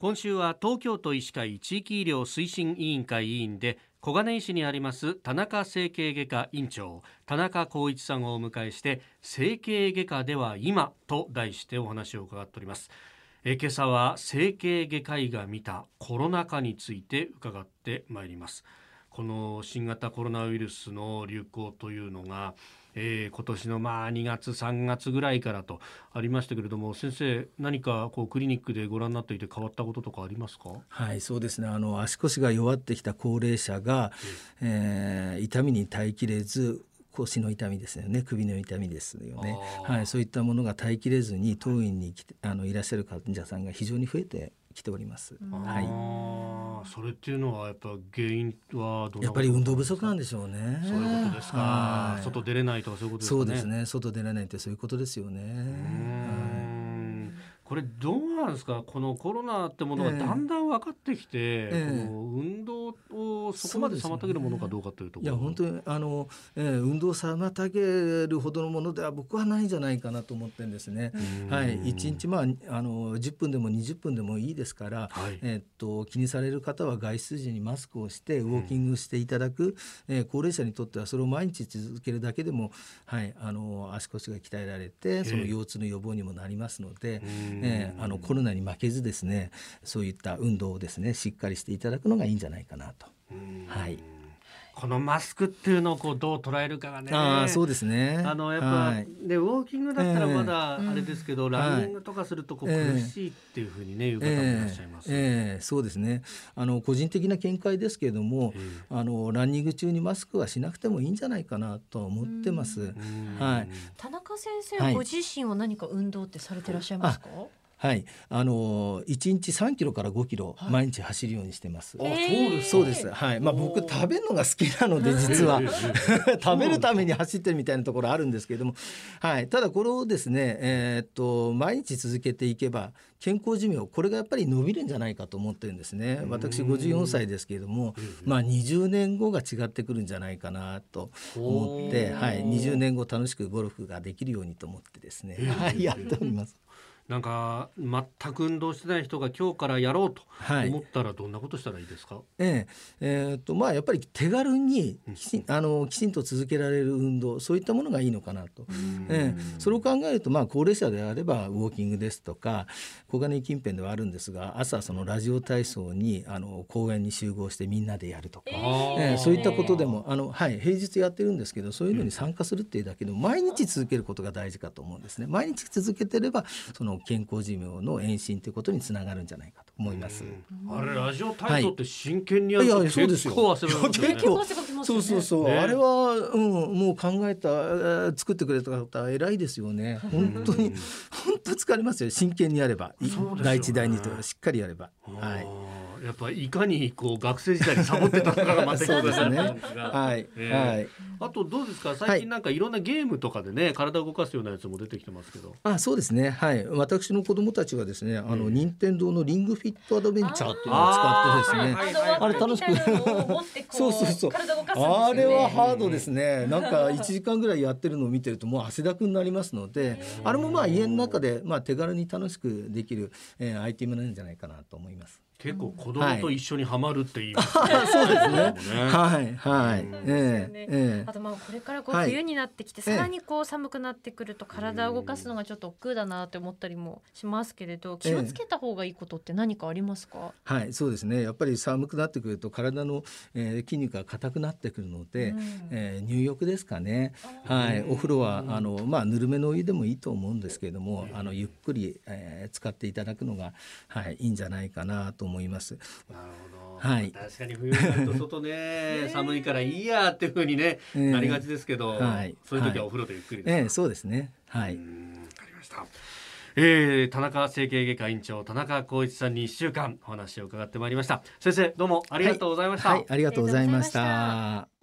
今週は東京都医師会地域医療推進委員会委員で小金井市にあります田中整形外科院長田中浩一さんをお迎えして、整形外科では今と題してお話を伺っております。今朝は整形外科医が見たコロナ禍について伺ってまいります。この新型コロナウイルスの流行というのが、今年の2月3月ぐらいからとありましたけれども、先生何かこうクリニックでご覧になっていて変わったこととかありますか？はい、そうですね、足腰が弱ってきた高齢者が、痛みに耐えきれず、腰の痛みですよね、首の痛みですよね、はい、そういったものが耐えきれずに当院にいらっしゃる患者さんが非常に増えてきております、はい、それっていうのはやっぱ原因はどんなことですか？やっぱり運動不足なんでしょうね。そういうことですか。外出れないとかそういうことですかね。そうですね、外出れないってそういうことですよね。これどうなんですか、このコロナってものがだんだん分かってきて、この運動をそこまで妨げるものかどうかというところ、いや本当に運動を妨げるほどのものでは僕はないんじゃないかなと思ってるんですね、はい、1日、10分でも20分でもいいですから、はい気にされる方は外出時にマスクをしてウォーキングしていただく、高齢者にとってはそれを毎日続けるだけでも、はい、足腰が鍛えられてその腰痛の予防にもなりますので、コロナに負けずですね、そういった運動をですねしっかりしていただくのがいいんじゃないかなと、はい、このマスクっていうのをこうどう捉えるかがね。そうですね、やっぱ、はい、でウォーキングだったらまだあれですけど、ランニングとかするとこう苦しいっていうふうにね、言う方もいらっしゃいます、そうですね、個人的な見解ですけれども、ランニング中にマスクはしなくてもいいんじゃないかなとは思ってます、はい、田中先生、はい、ご自身は何か運動ってされてらっしゃいますか？はい、1日3キロから5キロ毎日走るようにしてます、はい、そうです、はい僕食べるのが好きなので実は食べるために走ってるみたいなところあるんですけれども、はい、ただこれをですね、毎日続けていけば健康寿命、これがやっぱり伸びるんじゃないかと思ってるんですね。私54歳ですけれども、20年後が違ってくるんじゃないかなと思って、はい、20年後楽しくゴルフができるようにと思ってですね、はい、やっております。なんか全く運動してない人が今日からやろうと思ったらどんなことしたらいいですか？はい、やっぱり手軽にきちんと続けられる運動、そういったものがいいのかなと、それを考えると、高齢者であればウォーキングですとか、小金井近辺ではあるんですが、朝そのラジオ体操に公園に集合してみんなでやるとか、そういったことでもはい、平日やってるんですけど、そういうのに参加するっていうだけでも毎日続けることが大事かと思うんですね。毎日続けてればその健康寿命の延伸ということにつながるんじゃないかと思います。あれラジオ体操って真剣にやると結構汗が出ますよね。そうそうそう、ね、あれは、もう考えた作ってくれた方偉いですよね。本当に本当疲れますよ、真剣にやれば、ね、第一第二としっかりやれば、はい、やっぱいかにこう学生時代にサボってたのかがまたそうですね、はいはい、あとどうですか、最近なんかいろんなゲームとかでね、体を動かすようなやつも出てきてますけど。そうですね、はい、私の子供たちはですね、任天堂のリングフィットアドベンチャーっていうのを使ってですね、あれ楽しくそうそうそう、あれはハードですね。なんか1時間ぐらいやってるのを見てるともう汗だくになりますので、あれも家の中で手軽に楽しくできるアイテムなんじゃないかなと思います。結構子供と一緒にハマるって言います、ね、はい、そうですね、はいはい、あとこれからこう冬になってきて、さらにこう寒くなってくると体を動かすのがちょっと億劫だなって思ったりもしますけれど、気をつけた方がいいことって何かありますか？はい、そうですね、やっぱり寒くなってくると体の、筋肉が硬くなってくるので、入浴ですかね、はい、お風呂はぬるめのお湯でもいいと思うんですけれども、ゆっくり、使っていただくのが、はい、いいんじゃないかなと思います。なるほど、はい、確かに冬になると外ね寒いからいいやっていう風にね、なりがちですけど、そういう時はお風呂でゆっくりです、そうですね、はい、分かりました。田中整形外科院長田中浩一さんに1週間お話を伺ってまいりました。先生どうもありがとうございました。はいはい、ありがとうございました。